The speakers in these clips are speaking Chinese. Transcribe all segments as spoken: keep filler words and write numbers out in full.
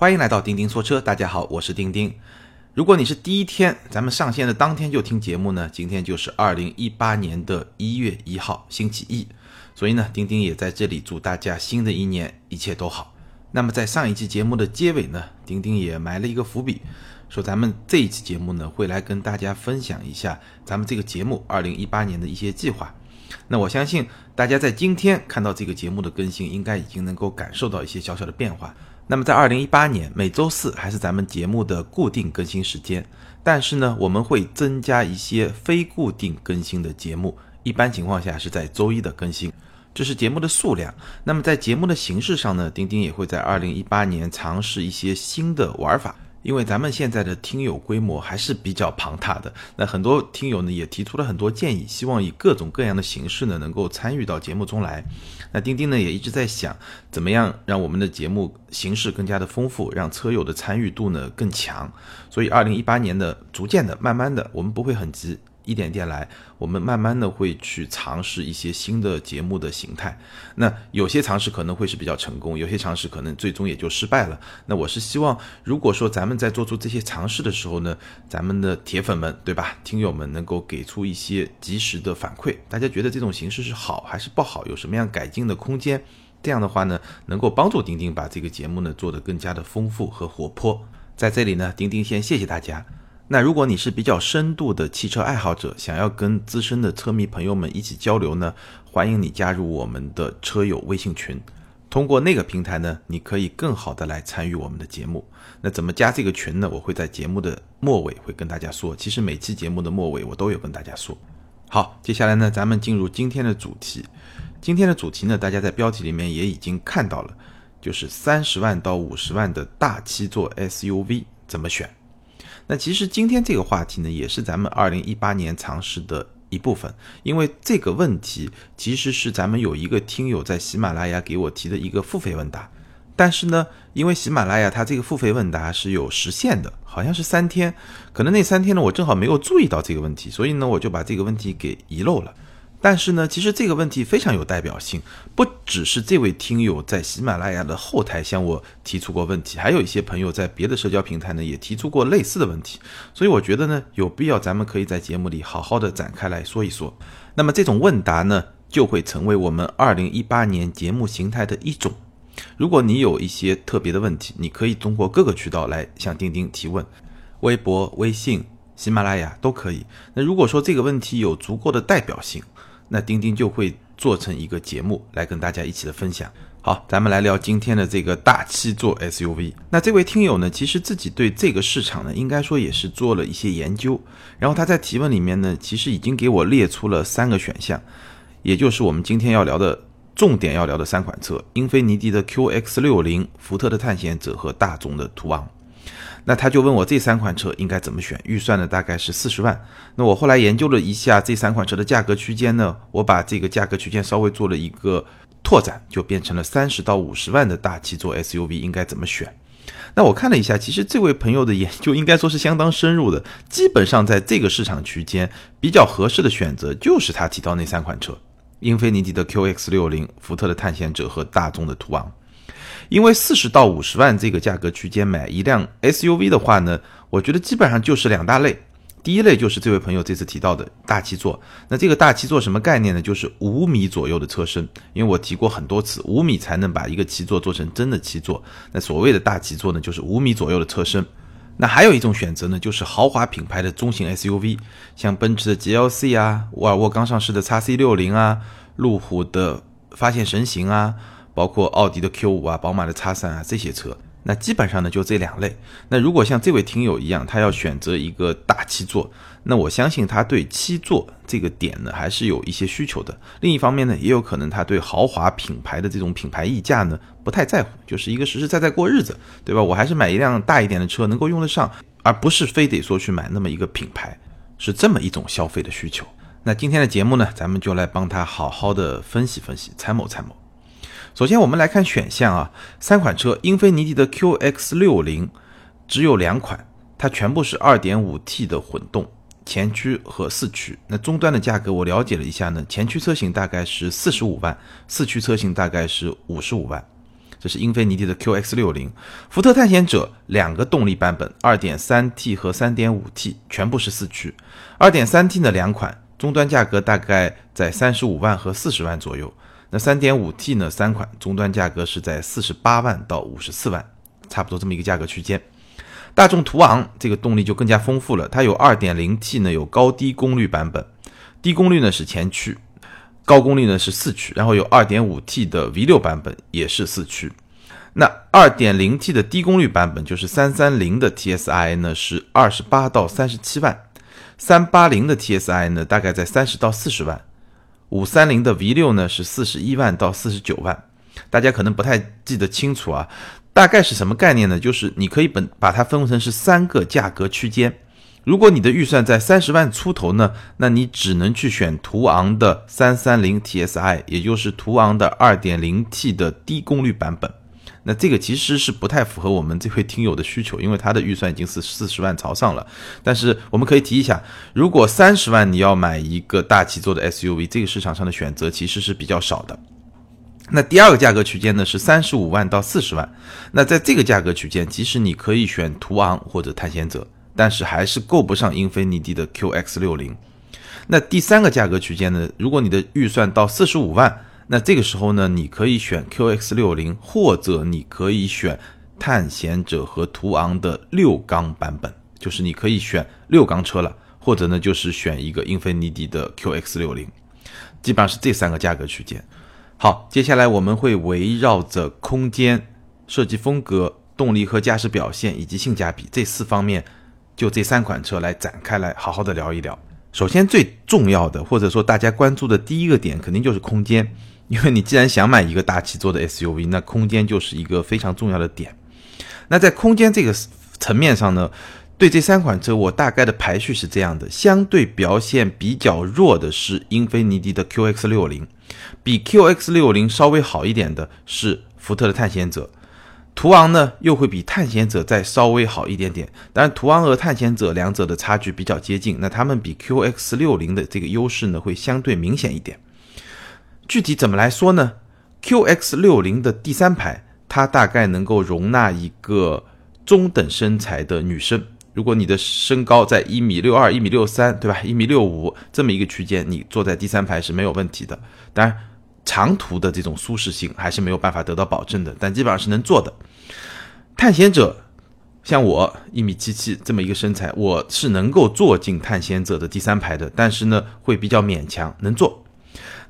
欢迎来到钉钉说车，大家好，我是钉钉。如果你是第一天，咱们上线的当天就听节目呢，今天就是二零一八年的一月一号，星期一。所以呢，钉钉也在这里祝大家新的一年一切都好。那么在上一期节目的结尾呢，钉钉也埋了一个伏笔，说咱们这一期节目呢，会来跟大家分享一下咱们这个节目二零一八年的一些计划。那我相信大家在今天看到这个节目的更新，应该已经能够感受到一些小小的变化。那么在二零一八年，每周四还是咱们节目的固定更新时间，但是呢，我们会增加一些非固定更新的节目，一般情况下是在周一的更新，这是节目的数量。那么在节目的形式上呢，钉钉也会在二零一八年尝试一些新的玩法，因为咱们现在的听友规模还是比较庞大的，那很多听友呢也提出了很多建议，希望以各种各样的形式呢能够参与到节目中来。那钉钉呢也一直在想，怎么样让我们的节目形式更加的丰富，让车友的参与度呢更强。所以二零一八年的逐渐的慢慢的，我们不会很急，一点点来，我们慢慢的会去尝试一些新的节目的形态。那有些尝试可能会是比较成功，有些尝试可能最终也就失败了。那我是希望，如果说咱们在做出这些尝试的时候呢，咱们的铁粉们，对吧，听友们能够给出一些及时的反馈，大家觉得这种形式是好还是不好，有什么样改进的空间，这样的话呢，能够帮助钉钉把这个节目呢做得更加的丰富和活泼。在这里呢，钉钉先谢谢大家。那如果你是比较深度的汽车爱好者，想要跟资深的车迷朋友们一起交流呢，欢迎你加入我们的车友微信群。通过那个平台呢，你可以更好的来参与我们的节目。那怎么加这个群呢？我会在节目的末尾会跟大家说，其实每期节目的末尾我都有跟大家说。好，接下来呢，咱们进入今天的主题。今天的主题呢，大家在标题里面也已经看到了，就是三十万到五十万的大七座 S U V 怎么选。那其实今天这个话题呢，也是咱们二零一八年尝试的一部分，因为这个问题其实是咱们有一个听友在喜马拉雅给我提的一个付费问答，但是呢，因为喜马拉雅它这个付费问答是有时限的，好像是三天，可能那三天呢，我正好没有注意到这个问题，所以呢，我就把这个问题给遗漏了。但是呢，其实这个问题非常有代表性，不只是这位听友在喜马拉雅的后台向我提出过问题，还有一些朋友在别的社交平台呢也提出过类似的问题，所以我觉得呢，有必要咱们可以在节目里好好的展开来说一说。那么这种问答呢，就会成为我们二零一八年节目形态的一种。如果你有一些特别的问题，你可以通过各个渠道来向钉钉提问，微博、微信、喜马拉雅都可以。那如果说这个问题有足够的代表性，那钉钉就会做成一个节目来跟大家一起的分享。好，咱们来聊今天的这个大七座 S U V。 那这位听友呢，其实自己对这个市场呢，应该说也是做了一些研究，然后他在提问里面呢，其实已经给我列出了三个选项，也就是我们今天要聊的重点要聊的三款车，英菲尼迪的 Q X 六十、 福特的探险者和大众的途昂。那他就问我这三款车应该怎么选，预算呢大概是四十万。那我后来研究了一下这三款车的价格区间呢，我把这个价格区间稍微做了一个拓展，就变成了三十到五十万的大七座 S U V 应该怎么选。那我看了一下，其实这位朋友的研究应该说是相当深入的，基本上在这个市场区间比较合适的选择就是他提到那三款车，英菲尼迪的 Q X 六十、 福特的探险者和大众的途昂。因为四十到五十万这个价格区间买一辆 S U V 的话呢，我觉得基本上就是两大类。第一类就是这位朋友这次提到的大七座。那这个大七座什么概念呢？就是五米左右的车身，因为我提过很多次，五米才能把一个七座做成真的七座。那所谓的大七座呢，就是五米左右的车身。那还有一种选择呢，就是豪华品牌的中型 S U V， 像奔驰的 G L C 啊，沃尔沃刚上市的 X C 六十 啊，路虎的发现神行啊，包括奥迪的 Q 五 啊，宝马的 X 三 啊，这些车。那基本上呢就这两类。那如果像这位听友一样，他要选择一个大七座，那我相信他对七座这个点呢还是有一些需求的。另一方面呢，也有可能他对豪华品牌的这种品牌溢价呢不太在乎，就是一个实实在在过日子，对吧？我还是买一辆大一点的车能够用得上，而不是非得说去买那么一个品牌，是这么一种消费的需求。那今天的节目呢，咱们就来帮他好好的分析分析，参谋参谋。首先我们来看选项啊，三款车，英菲尼迪的 Q X 六十 只有两款，它全部是 二点五 T 的混动，前驱和四驱。那终端的价格我了解了一下呢，前驱车型大概是四十五万，四驱车型大概是五十五万。这是英菲尼迪的 Q X 六十。 福特探险者两个动力版本 二点三 T 和 三点五 T 全部是四驱， 二点三 T 呢两款，终端价格大概在三十五万和四十万左右，那 三点五 T 呢三款，终端价格是在四十八万到五十四万，差不多这么一个价格区间。大众途昂这个动力就更加丰富了，它有 二点零 T 呢有高低功率版本，低功率呢是前驱，高功率呢是四驱，然后有 二点五 T 的 V 六 版本也是四驱。那 二点零 T 的低功率版本就是三三零的 T S I 呢是二十八到三十七万，三八零的 T S I 呢大概在三十到四十万，五三零的 V 六 呢是四十一万到四十九万。大家可能不太记得清楚啊，大概是什么概念呢？就是你可以本把它分成是三个价格区间。如果你的预算在三十万出头呢，那你只能去选途昂的 三三零 T S I， 也就是途昂的 二点零 T 的低功率版本。那这个其实是不太符合我们这位听友的需求，因为他的预算已经是四十万朝上了。但是我们可以提一下，如果三十万你要买一个大七座的 S U V， 这个市场上的选择其实是比较少的。那第二个价格区间呢是三十五万到四十万，那在这个价格区间其实你可以选途昂或者探险者，但是还是够不上英菲尼迪的 Q X 六十。 那第三个价格区间呢，如果你的预算到四十五万，那这个时候呢你可以选 Q X 六十， 或者你可以选探险者和途昂的六缸版本，就是你可以选六缸车了，或者呢就是选一个英菲尼迪的 Q X 六十， 基本上是这三个价格区间。好，接下来我们会围绕着空间、设计风格、动力和驾驶表现以及性价比这四方面，就这三款车来展开来好好的聊一聊。首先最重要的，或者说大家关注的第一个点，肯定就是空间，因为你既然想买一个大七座的 S U V， 那空间就是一个非常重要的点。那在空间这个层面上呢，对这三款车我大概的排序是这样的，相对表现比较弱的是英菲尼迪的 Q X 六十，比 Q X 六十 稍微好一点的是福特的探险者，途昂呢又会比探险者再稍微好一点点，当然途昂和探险者两者的差距比较接近，那他们比 Q X 六十 的这个优势呢会相对明显一点。具体怎么来说呢， Q X 六十 的第三排它大概能够容纳一个中等身材的女生，如果你的身高在一米六二 一米六三， 对吧，一米六五这么一个区间，你坐在第三排是没有问题的。当然长途的这种舒适性还是没有办法得到保证的，但基本上是能做的。探险者像我一米七七这么一个身材，我是能够坐进探险者的第三排的，但是呢会比较勉强能坐。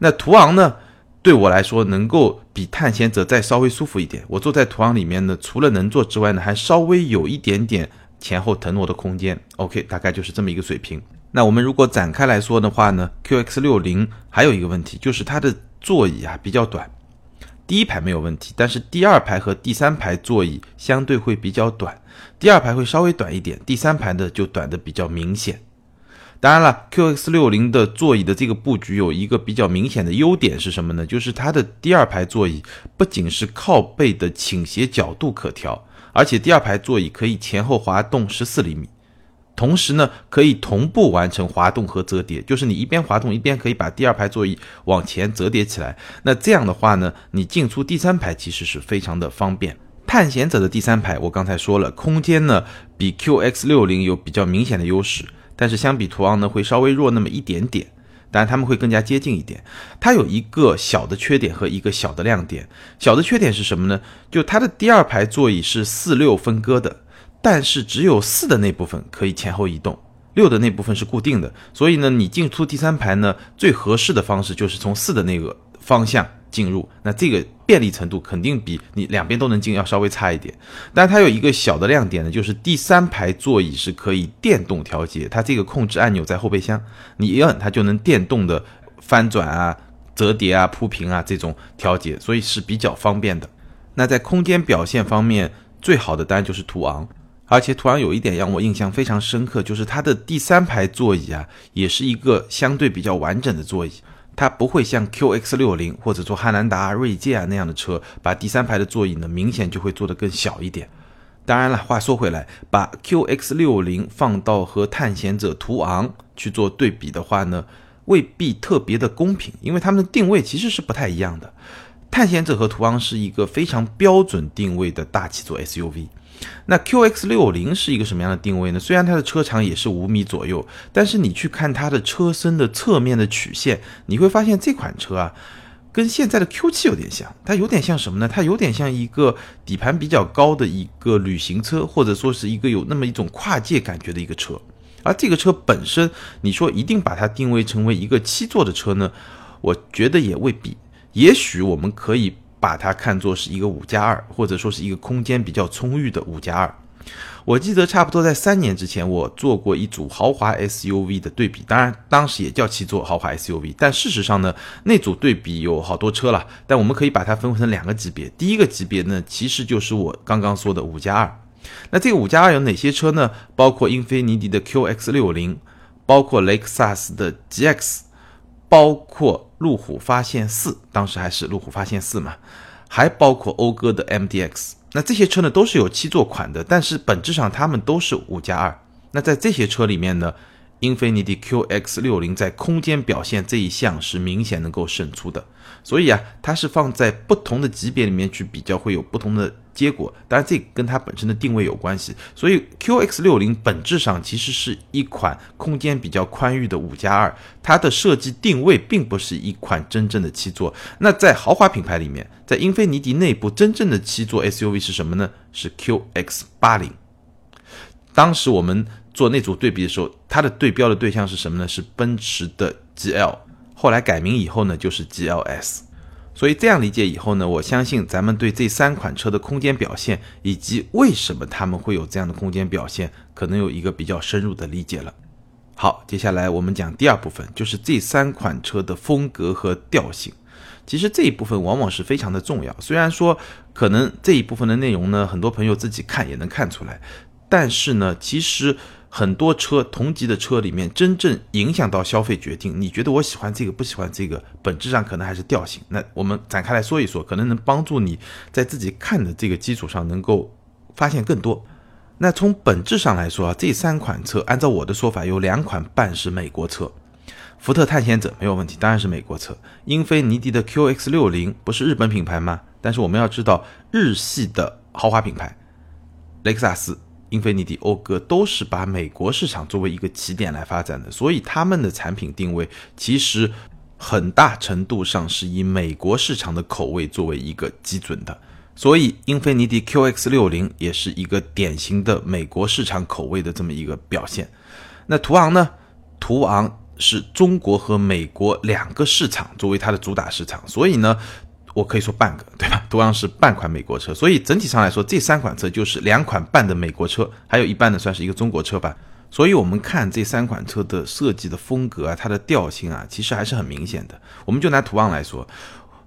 那途昂呢对我来说能够比探险者再稍微舒服一点，我坐在途昂里面呢除了能坐之外呢还稍微有一点点前后腾挪的空间， OK， 大概就是这么一个水平。那我们如果展开来说的话呢， Q X 六十 还有一个问题，就是它的座椅啊比较短，第一排没有问题，但是第二排和第三排座椅相对会比较短，第二排会稍微短一点，第三排的就短的比较明显。当然了， Q X 六十 的座椅的这个布局有一个比较明显的优点是什么呢，就是它的第二排座椅不仅是靠背的倾斜角度可调，而且第二排座椅可以前后滑动十四厘米，同时呢可以同步完成滑动和折叠，就是你一边滑动一边可以把第二排座椅往前折叠起来，那这样的话呢你进出第三排其实是非常的方便。探险者的第三排我刚才说了，空间呢比 Q X 六十 有比较明显的优势，但是相比途昂呢会稍微弱那么一点点，当然他们会更加接近一点。它有一个小的缺点和一个小的亮点，小的缺点是什么呢，就它的第二排座椅是四六分割的，但是只有四的那部分可以前后移动，六的那部分是固定的，所以呢你进出第三排呢最合适的方式就是从四的那个方向进入，那这个便利程度肯定比你两边都能进要稍微差一点。但它有一个小的亮点呢，就是第三排座椅是可以电动调节，它这个控制按钮在后备箱，你一摁它就能电动的翻转啊、折叠啊、铺平啊这种调节，所以是比较方便的。那在空间表现方面最好的当然就是途昂，而且途昂有一点让我印象非常深刻，就是它的第三排座椅啊也是一个相对比较完整的座椅，它不会像 Q X 六十 或者说汉兰达、锐界啊那样的车把第三排的座椅呢明显就会做得更小一点。当然了，话说回来，把 Q X 六十 放到和探险者、途昂去做对比的话呢未必特别的公平，因为它们的定位其实是不太一样的。探险者和途昂是一个非常标准定位的大七座 S U V。那 Q X 六十 是一个什么样的定位呢？虽然它的车长也是五米左右，但是你去看它的车身的侧面的曲线，你会发现这款车啊跟现在的 Q 七 有点像。它有点像什么呢？它有点像一个底盘比较高的一个旅行车，或者说是一个有那么一种跨界感觉的一个车。而这个车本身你说一定把它定位成为一个七座的车呢，我觉得也未必。也许我们可以把它看作是一个 五加二， 或者说是一个空间比较充裕的 五加二。我记得差不多在三年之前我做过一组豪华 S U V 的对比，当然当时也叫七座豪华 S U V， 但事实上呢那组对比有好多车了，但我们可以把它分成两个级别。第一个级别呢其实就是我刚刚说的 五加二。 那这个 五加二 有哪些车呢？包括英菲尼迪的 Q X 六十， 包括 Lexus 的 G X， 包括路虎发现四，当时还是路虎发现四嘛，还包括讴歌的 M D X。那这些车呢都是有七座款的，但是本质上它们都是 五加二。 那在这些车里面呢，英菲尼迪 Q X 六十 在空间表现这一项是明显能够胜出的，所以啊它是放在不同的级别里面去比较会有不同的结果，当然这跟它本身的定位有关系。所以 Q X 六十 本质上其实是一款空间比较宽裕的 五加二， 它的设计定位并不是一款真正的七座。那在豪华品牌里面，在英菲尼迪内部真正的七座 S U V 是什么呢？是 Q X 八十。 当时我们做那组对比的时候，它的对标的对象是什么呢？是奔驰的 G L， 后来改名以后呢就是 G L S。所以这样理解以后呢，我相信咱们对这三款车的空间表现以及为什么他们会有这样的空间表现可能有一个比较深入的理解了。好，接下来我们讲第二部分，就是这三款车的风格和调性。其实这一部分往往是非常的重要，虽然说可能这一部分的内容呢很多朋友自己看也能看出来，但是呢其实很多车同级的车里面真正影响到消费决定你觉得我喜欢这个不喜欢这个，本质上可能还是调性。那我们展开来说一说，可能能帮助你在自己看的这个基础上能够发现更多。那从本质上来说啊，这三款车按照我的说法有两款半是美国车，福特探险者没有问题，当然是美国车。英菲尼迪的 Q X 六十 不是日本品牌吗？但是我们要知道日系的豪华品牌雷克萨斯、英菲尼迪、讴歌都是把美国市场作为一个起点来发展的，所以他们的产品定位其实很大程度上是以美国市场的口味作为一个基准的。所以英菲尼迪 Q X 六十 也是一个典型的美国市场口味的这么一个表现。那途昂呢？途昂是中国和美国两个市场作为它的主打市场，所以呢我可以说半个，对吧？途昂是半款美国车，所以整体上来说，这三款车就是两款半的美国车，还有一半的算是一个中国车吧。所以我们看这三款车的设计的风格啊，它的调性啊，其实还是很明显的。我们就拿途昂来说，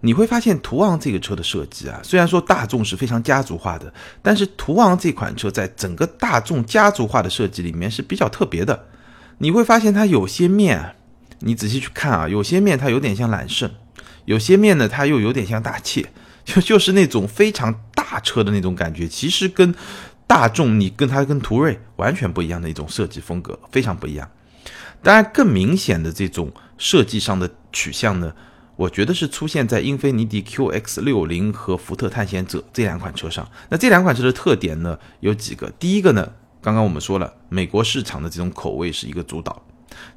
你会发现途昂这个车的设计啊，虽然说大众是非常家族化的，但是途昂这款车在整个大众家族化的设计里面是比较特别的。你会发现它有些面，你仔细去看啊，有些面它有点像揽胜。有些面呢它又有点像大切，就就是那种非常大车的那种感觉，其实跟大众你跟它跟途锐完全不一样的一种设计风格，非常不一样。当然更明显的这种设计上的取向呢，我觉得是出现在英菲尼迪 Q X 六十 和福特探险者这两款车上。那这两款车的特点呢有几个。第一个呢，刚刚我们说了美国市场的这种口味是一个主导。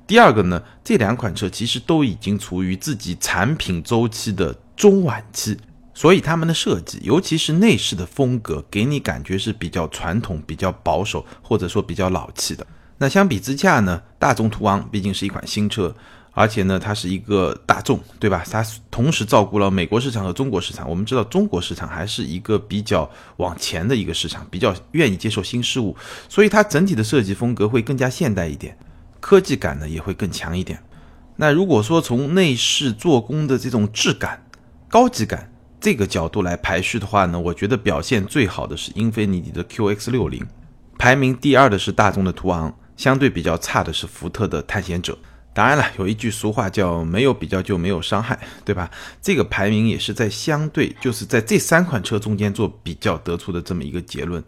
第二个呢，这两款车其实都已经处于自己产品周期的中晚期，所以他们的设计尤其是内饰的风格给你感觉是比较传统、比较保守，或者说比较老气的。那相比之下呢，大众途昂毕竟是一款新车，而且呢它是一个大众，对吧？它同时照顾了美国市场和中国市场。我们知道中国市场还是一个比较往前的一个市场，比较愿意接受新事物，所以它整体的设计风格会更加现代一点，科技感呢也会更强一点。那如果说从内饰做工的这种质感、高级感这个角度来排序的话呢，我觉得表现最好的是英菲尼迪的 Q X 六十， 排名第二的是大众的途昂，相对比较差的是福特的探险者。当然了，有一句俗话叫没有比较就没有伤害，对吧？这个排名也是在相对就是在这三款车中间做比较得出的这么一个结论。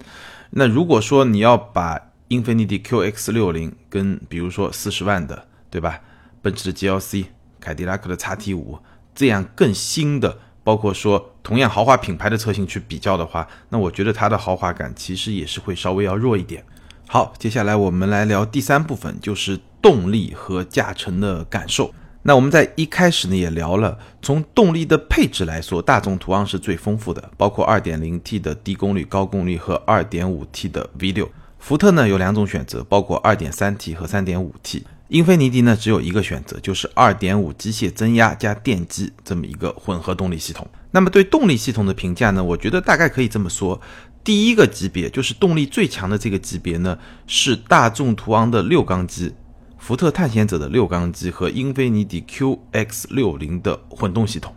那如果说你要把英菲尼迪 Q X 六十 跟比如说四十万的，对吧，奔驰的 G L C、凯迪拉克的 X T 五 这样更新的，包括说同样豪华品牌的车型去比较的话，那我觉得它的豪华感其实也是会稍微要弱一点。好，接下来我们来聊第三部分，就是动力和驾乘的感受。那我们在一开始呢也聊了，从动力的配置来说，大众途昂是最丰富的，包括 二点零 T 的低功率高功率和 二点五 T 的 V 六。 福特呢有两种选择，包括 二点三 T 和 三点五 T。 英菲尼迪呢只有一个选择，就是 二点五 机械增压加电机这么一个混合动力系统。那么对动力系统的评价呢，我觉得大概可以这么说，第一个级别就是动力最强的这个级别呢，是大众途昂的六缸机、福特探险者的六缸机和英菲尼迪 Q X 六十 的混动系统。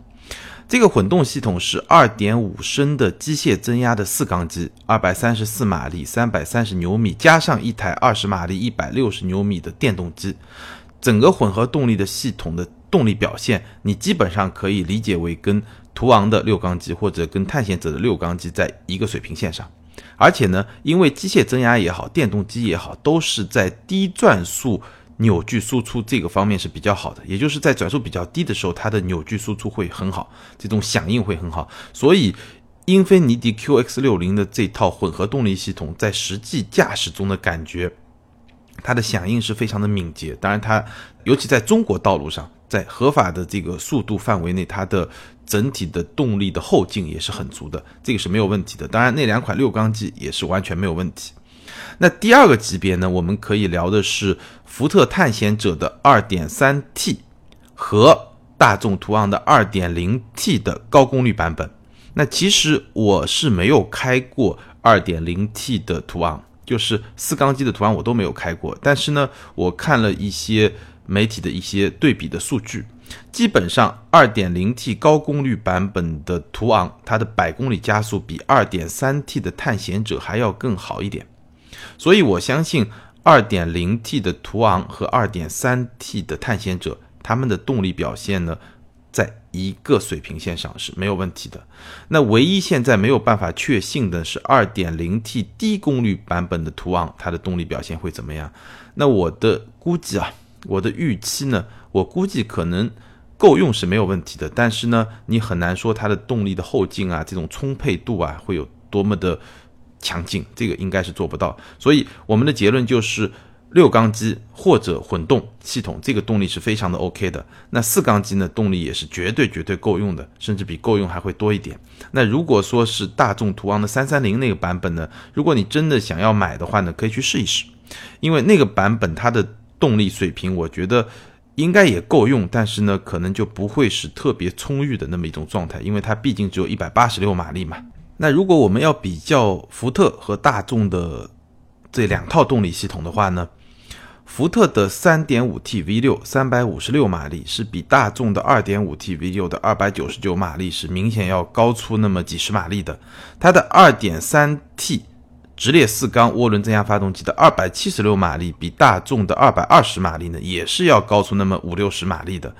这个混动系统是 二点五升的机械增压的四缸机，二百三十四马力三百三十牛米，加上一台二十马力一百六十牛米的电动机。整个混合动力的系统的动力表现，你基本上可以理解为跟途昂的六缸机或者跟探险者的六缸机在一个水平线上。而且呢，因为机械增压也好电动机也好，都是在低转速扭矩输出这个方面是比较好的，也就是在转速比较低的时候，它的扭矩输出会很好，这种响应会很好。所以英菲尼迪 Q X 六十 的这套混合动力系统在实际驾驶中的感觉，它的响应是非常的敏捷。当然它尤其在中国道路上，在合法的这个速度范围内，它的整体的动力的后劲也是很足的，这个是没有问题的。当然那两款六缸机也是完全没有问题。那第二个级别呢，我们可以聊的是福特探险者的 二点三 T 和大众途昂的 二点零 T 的高功率版本。那其实我是没有开过 二点零 T 的途昂，就是四缸机的途昂我都没有开过，但是呢我看了一些媒体的一些对比的数据，基本上 二点零 T 高功率版本的途昂，它的百公里加速比 二点三 T 的探险者还要更好一点。所以我相信 二点零 T 的途昂和 二点三 T 的探险者，他们的动力表现呢在一个水平线上是没有问题的。那唯一现在没有办法确信的是 二点零 T 低功率版本的途昂，它的动力表现会怎么样。那我的估计啊，我的预期呢，我估计可能够用是没有问题的，但是呢你很难说它的动力的后劲啊，这种充沛度啊会有多么的强劲，这个应该是做不到。所以我们的结论就是六缸机或者混动系统，这个动力是非常的 OK 的。那四缸机呢，动力也是绝对绝对够用的，甚至比够用还会多一点。那如果说是大众途昂的三三零那个版本呢，如果你真的想要买的话呢，可以去试一试，因为那个版本它的动力水平我觉得应该也够用，但是呢可能就不会是特别充裕的那么一种状态，因为它毕竟只有一百八十六马力嘛。那如果我们要比较福特和大众的这两套动力系统的话呢，福特的 三点五 T V 六 三百五十六马力是比大众的 二点五 T V 六 的二百九十九马力是明显要高出那么几十马力的。它的 二点三 T 直列四缸涡轮增压发动机的二百七十六马力比大众的二百二十马力呢也是要高出那么五六十马力的。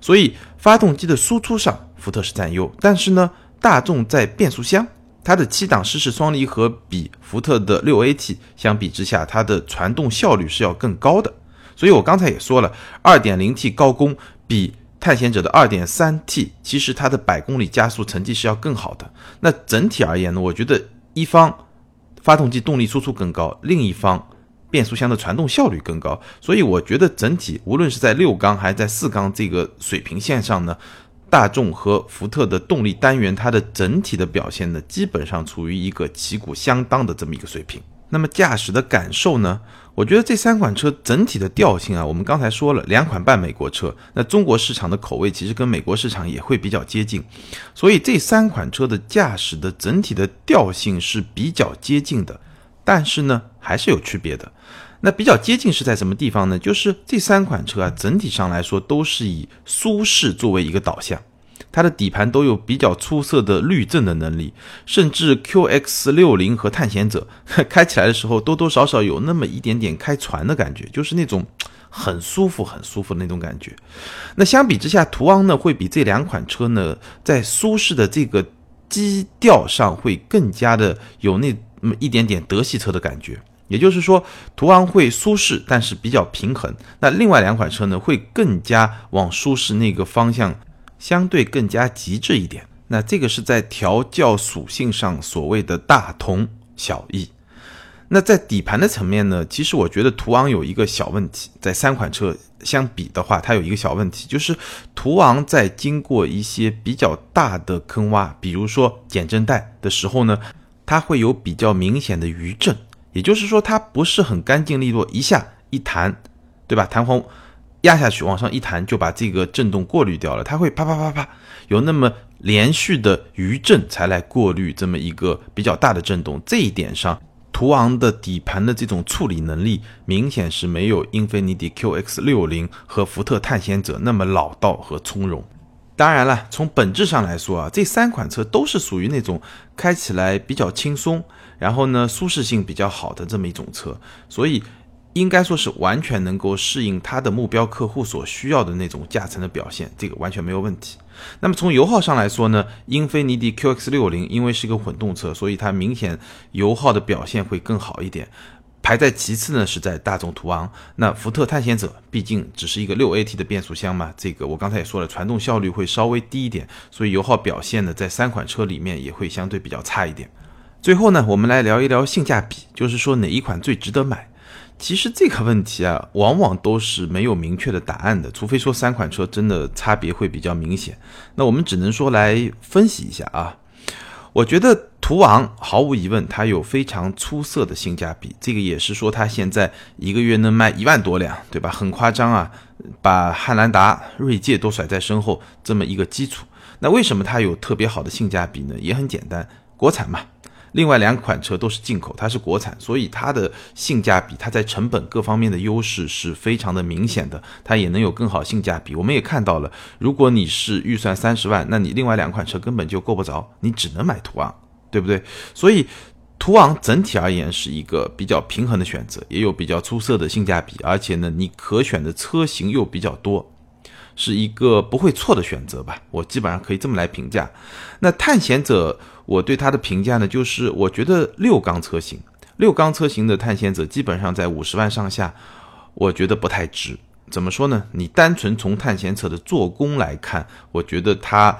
所以发动机的输出上福特是占优，但是呢大众在变速箱，它的七档湿式双离合比福特的 六 A T 相比之下，它的传动效率是要更高的。所以我刚才也说了， 二点零 T 高功比探险者的 二点三 T 其实它的百公里加速成绩是要更好的。那整体而言呢，我觉得一方发动机动力输出更高，另一方变速箱的传动效率更高，所以我觉得整体无论是在六缸还是在四缸这个水平线上呢，大众和福特的动力单元它的整体的表现呢，基本上处于一个旗鼓相当的这么一个水平。那么驾驶的感受呢，我觉得这三款车整体的调性啊，我们刚才说了，两款半美国车，那中国市场的口味其实跟美国市场也会比较接近，所以这三款车的驾驶的整体的调性是比较接近的，但是呢还是有区别的。那比较接近是在什么地方呢？就是这三款车啊，整体上来说都是以舒适作为一个导向，它的底盘都有比较出色的滤震的能力，甚至 Q X 六十 和探险者开起来的时候多多少少有那么一点点开船的感觉，就是那种很舒服很舒服的那种感觉。那相比之下，途昂呢会比这两款车呢在舒适的这个基调上会更加的有那么一点点德系车的感觉，也就是说途昂会舒适但是比较平衡，那另外两款车呢会更加往舒适那个方向相对更加极致一点。那这个是在调教属性上所谓的大同小异。那在底盘的层面呢，其实我觉得途昂有一个小问题，在三款车相比的话，它有一个小问题，就是途昂在经过一些比较大的坑洼，比如说减震带的时候呢，它会有比较明显的余震，也就是说它不是很干净利落，一下一弹，对吧？弹簧压下去往上一弹就把这个震动过滤掉了，它会啪啪啪啪有那么连续的余震才来过滤这么一个比较大的震动。这一点上途昂的底盘的这种处理能力明显是没有英菲尼迪 Q X 六十 和福特探险者那么老道和从容。当然了，从本质上来说啊，这三款车都是属于那种开起来比较轻松，然后呢舒适性比较好的这么一种车，所以应该说是完全能够适应它的目标客户所需要的那种驾乘的表现，这个完全没有问题。那么从油耗上来说呢，英菲尼迪 Q X 六十 因为是一个混动车，所以它明显油耗的表现会更好一点。排在其次呢是在大众途昂，那福特探险者毕竟只是一个 六 A T 的变速箱嘛，这个我刚才也说了，传动效率会稍微低一点，所以油耗表现呢在三款车里面也会相对比较差一点。最后呢，我们来聊一聊性价比，就是说哪一款最值得买。其实这个问题啊，往往都是没有明确的答案的，除非说三款车真的差别会比较明显。那我们只能说来分析一下啊。我觉得途昂毫无疑问它有非常出色的性价比，这个也是说它现在一个月能卖一万多辆，对吧？很夸张啊，把汉兰达、锐界都甩在身后这么一个基础。那为什么它有特别好的性价比呢？也很简单，国产嘛。另外两款车都是进口，它是国产，所以它的性价比，它在成本各方面的优势是非常的明显的，它也能有更好性价比。我们也看到了，如果你是预算三十万，那你另外两款车根本就够不着，你只能买途昂，对不对？所以途昂整体而言是一个比较平衡的选择，也有比较出色的性价比，而且呢，你可选的车型又比较多，是一个不会错的选择吧，我基本上可以这么来评价。那探险者我对它的评价呢，就是我觉得六缸车型六缸车型的探险者基本上在五十万上下，我觉得不太值。怎么说呢，你单纯从探险者的做工来看，我觉得它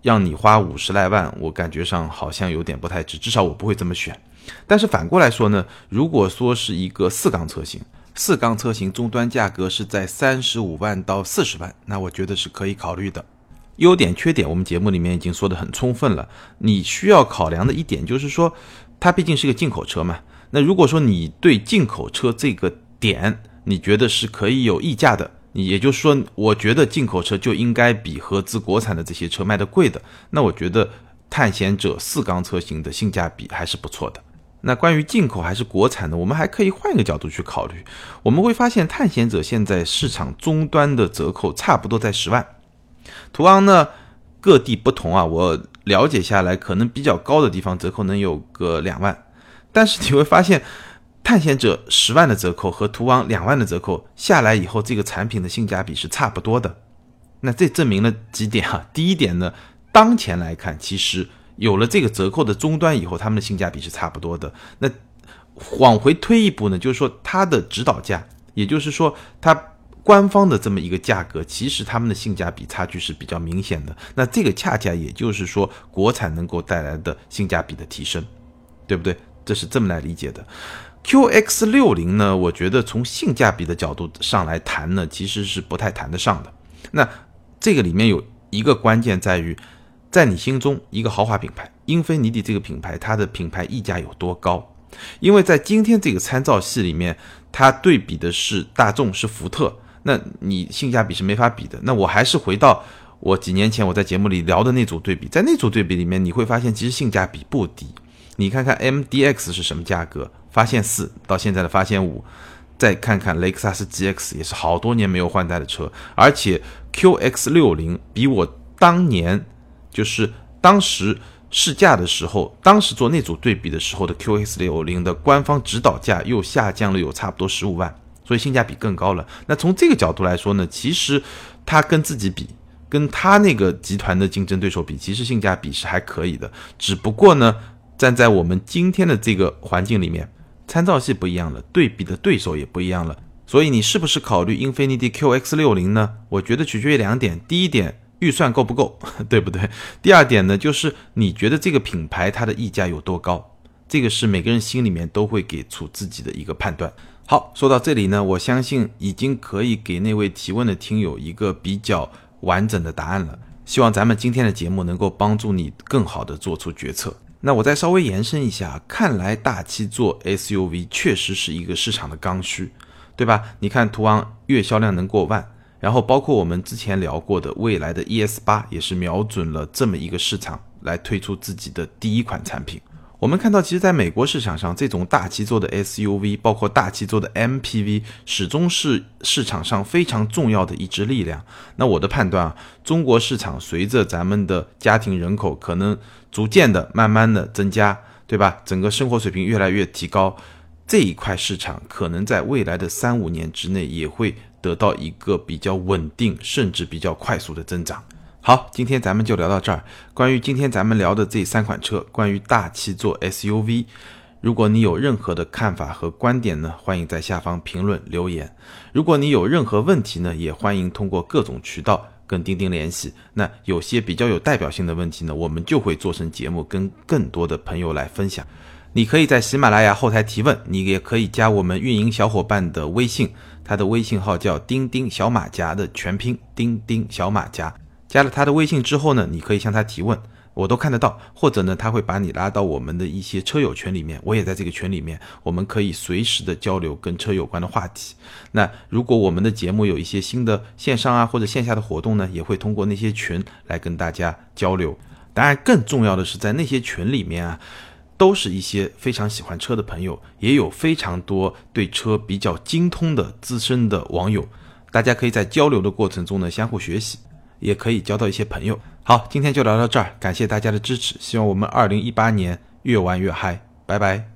让你花五十来万，我感觉上好像有点不太值，至少我不会这么选。但是反过来说呢，如果说是一个四缸车型四缸车型终端价格是在三十五万到四十万，那我觉得是可以考虑的。优点缺点我们节目里面已经说得很充分了，你需要考量的一点就是说它毕竟是个进口车嘛，那如果说你对进口车这个点你觉得是可以有溢价的，你也就是说我觉得进口车就应该比合资国产的这些车卖得贵的，那我觉得探险者四缸车型的性价比还是不错的。那关于进口还是国产的，我们还可以换一个角度去考虑。我们会发现探险者现在市场终端的折扣差不多在十万，途昂呢各地不同啊，我了解下来可能比较高的地方折扣能有个两万，但是你会发现探险者十万的折扣和途昂两万的折扣下来以后，这个产品的性价比是差不多的。那这证明了几点啊。第一点呢，当前来看其实有了这个折扣的终端以后，他们的性价比是差不多的。那往回推一步呢，就是说它的指导价，也就是说它官方的这么一个价格，其实他们的性价比差距是比较明显的。那这个恰恰也就是说国产能够带来的性价比的提升，对不对？这是这么来理解的。Q X 六十 呢，我觉得从性价比的角度上来谈呢，其实是不太谈得上的。那这个里面有一个关键在于，在你心中一个豪华品牌英菲尼迪这个品牌，它的品牌溢价有多高。因为在今天这个参照系里面，它对比的是大众是福特，那你性价比是没法比的。那我还是回到我几年前我在节目里聊的那组对比，在那组对比里面你会发现其实性价比不低。你看看 M D X 是什么价格，发现四到现在的发现五，再看看雷克萨斯 G X 也是好多年没有换代的车，而且 Q X 六十 比我当年就是当时试驾的时候，当时做那组对比的时候的 Q X 六十 的官方指导价又下降了有差不多十五万，所以性价比更高了。那从这个角度来说呢，其实它跟自己比，跟它那个集团的竞争对手比，其实性价比是还可以的。只不过呢，站在我们今天的这个环境里面，参照系不一样了，对比的对手也不一样了，所以你是不是考虑英菲尼迪 Q X 六十 呢？我觉得取决于两点。第一点，预算够不够，对不对？第二点呢，就是你觉得这个品牌它的溢价有多高，这个是每个人心里面都会给出自己的一个判断。好，说到这里呢，我相信已经可以给那位提问的听友一个比较完整的答案了。希望咱们今天的节目能够帮助你更好的做出决策。那我再稍微延伸一下，看来大七做 S U V 确实是一个市场的刚需，对吧？你看途昂月销量能过万，然后包括我们之前聊过的未来的 E S 八 也是瞄准了这么一个市场来推出自己的第一款产品。我们看到其实在美国市场上，这种大七座的 S U V 包括大七座的 M P V 始终是市场上非常重要的一支力量。那我的判断啊，中国市场随着咱们的家庭人口可能逐渐的慢慢的增加，对吧？整个生活水平越来越提高，这一块市场可能在未来的三五年之内也会得到一个比较稳定甚至比较快速的增长。好，今天咱们就聊到这儿。关于今天咱们聊的这三款车，关于大七座 S U V， 如果你有任何的看法和观点呢，欢迎在下方评论留言。如果你有任何问题呢，也欢迎通过各种渠道跟钉钉联系。那有些比较有代表性的问题呢，我们就会做成节目跟更多的朋友来分享。你可以在喜马拉雅后台提问，你也可以加我们运营小伙伴的微信，他的微信号叫钉钉小马甲的全拼，钉钉小马甲。加了他的微信之后呢，你可以向他提问，我都看得到，或者呢，他会把你拉到我们的一些车友群里面，我也在这个群里面，我们可以随时的交流跟车有关的话题。那如果我们的节目有一些新的线上啊或者线下的活动呢，也会通过那些群来跟大家交流。当然更重要的是，在那些群里面啊，都是一些非常喜欢车的朋友，也有非常多对车比较精通的资深的网友，大家可以在交流的过程中呢相互学习，也可以交到一些朋友。好，今天就聊到这儿，感谢大家的支持，希望我们二零一八年越玩越嗨，拜拜。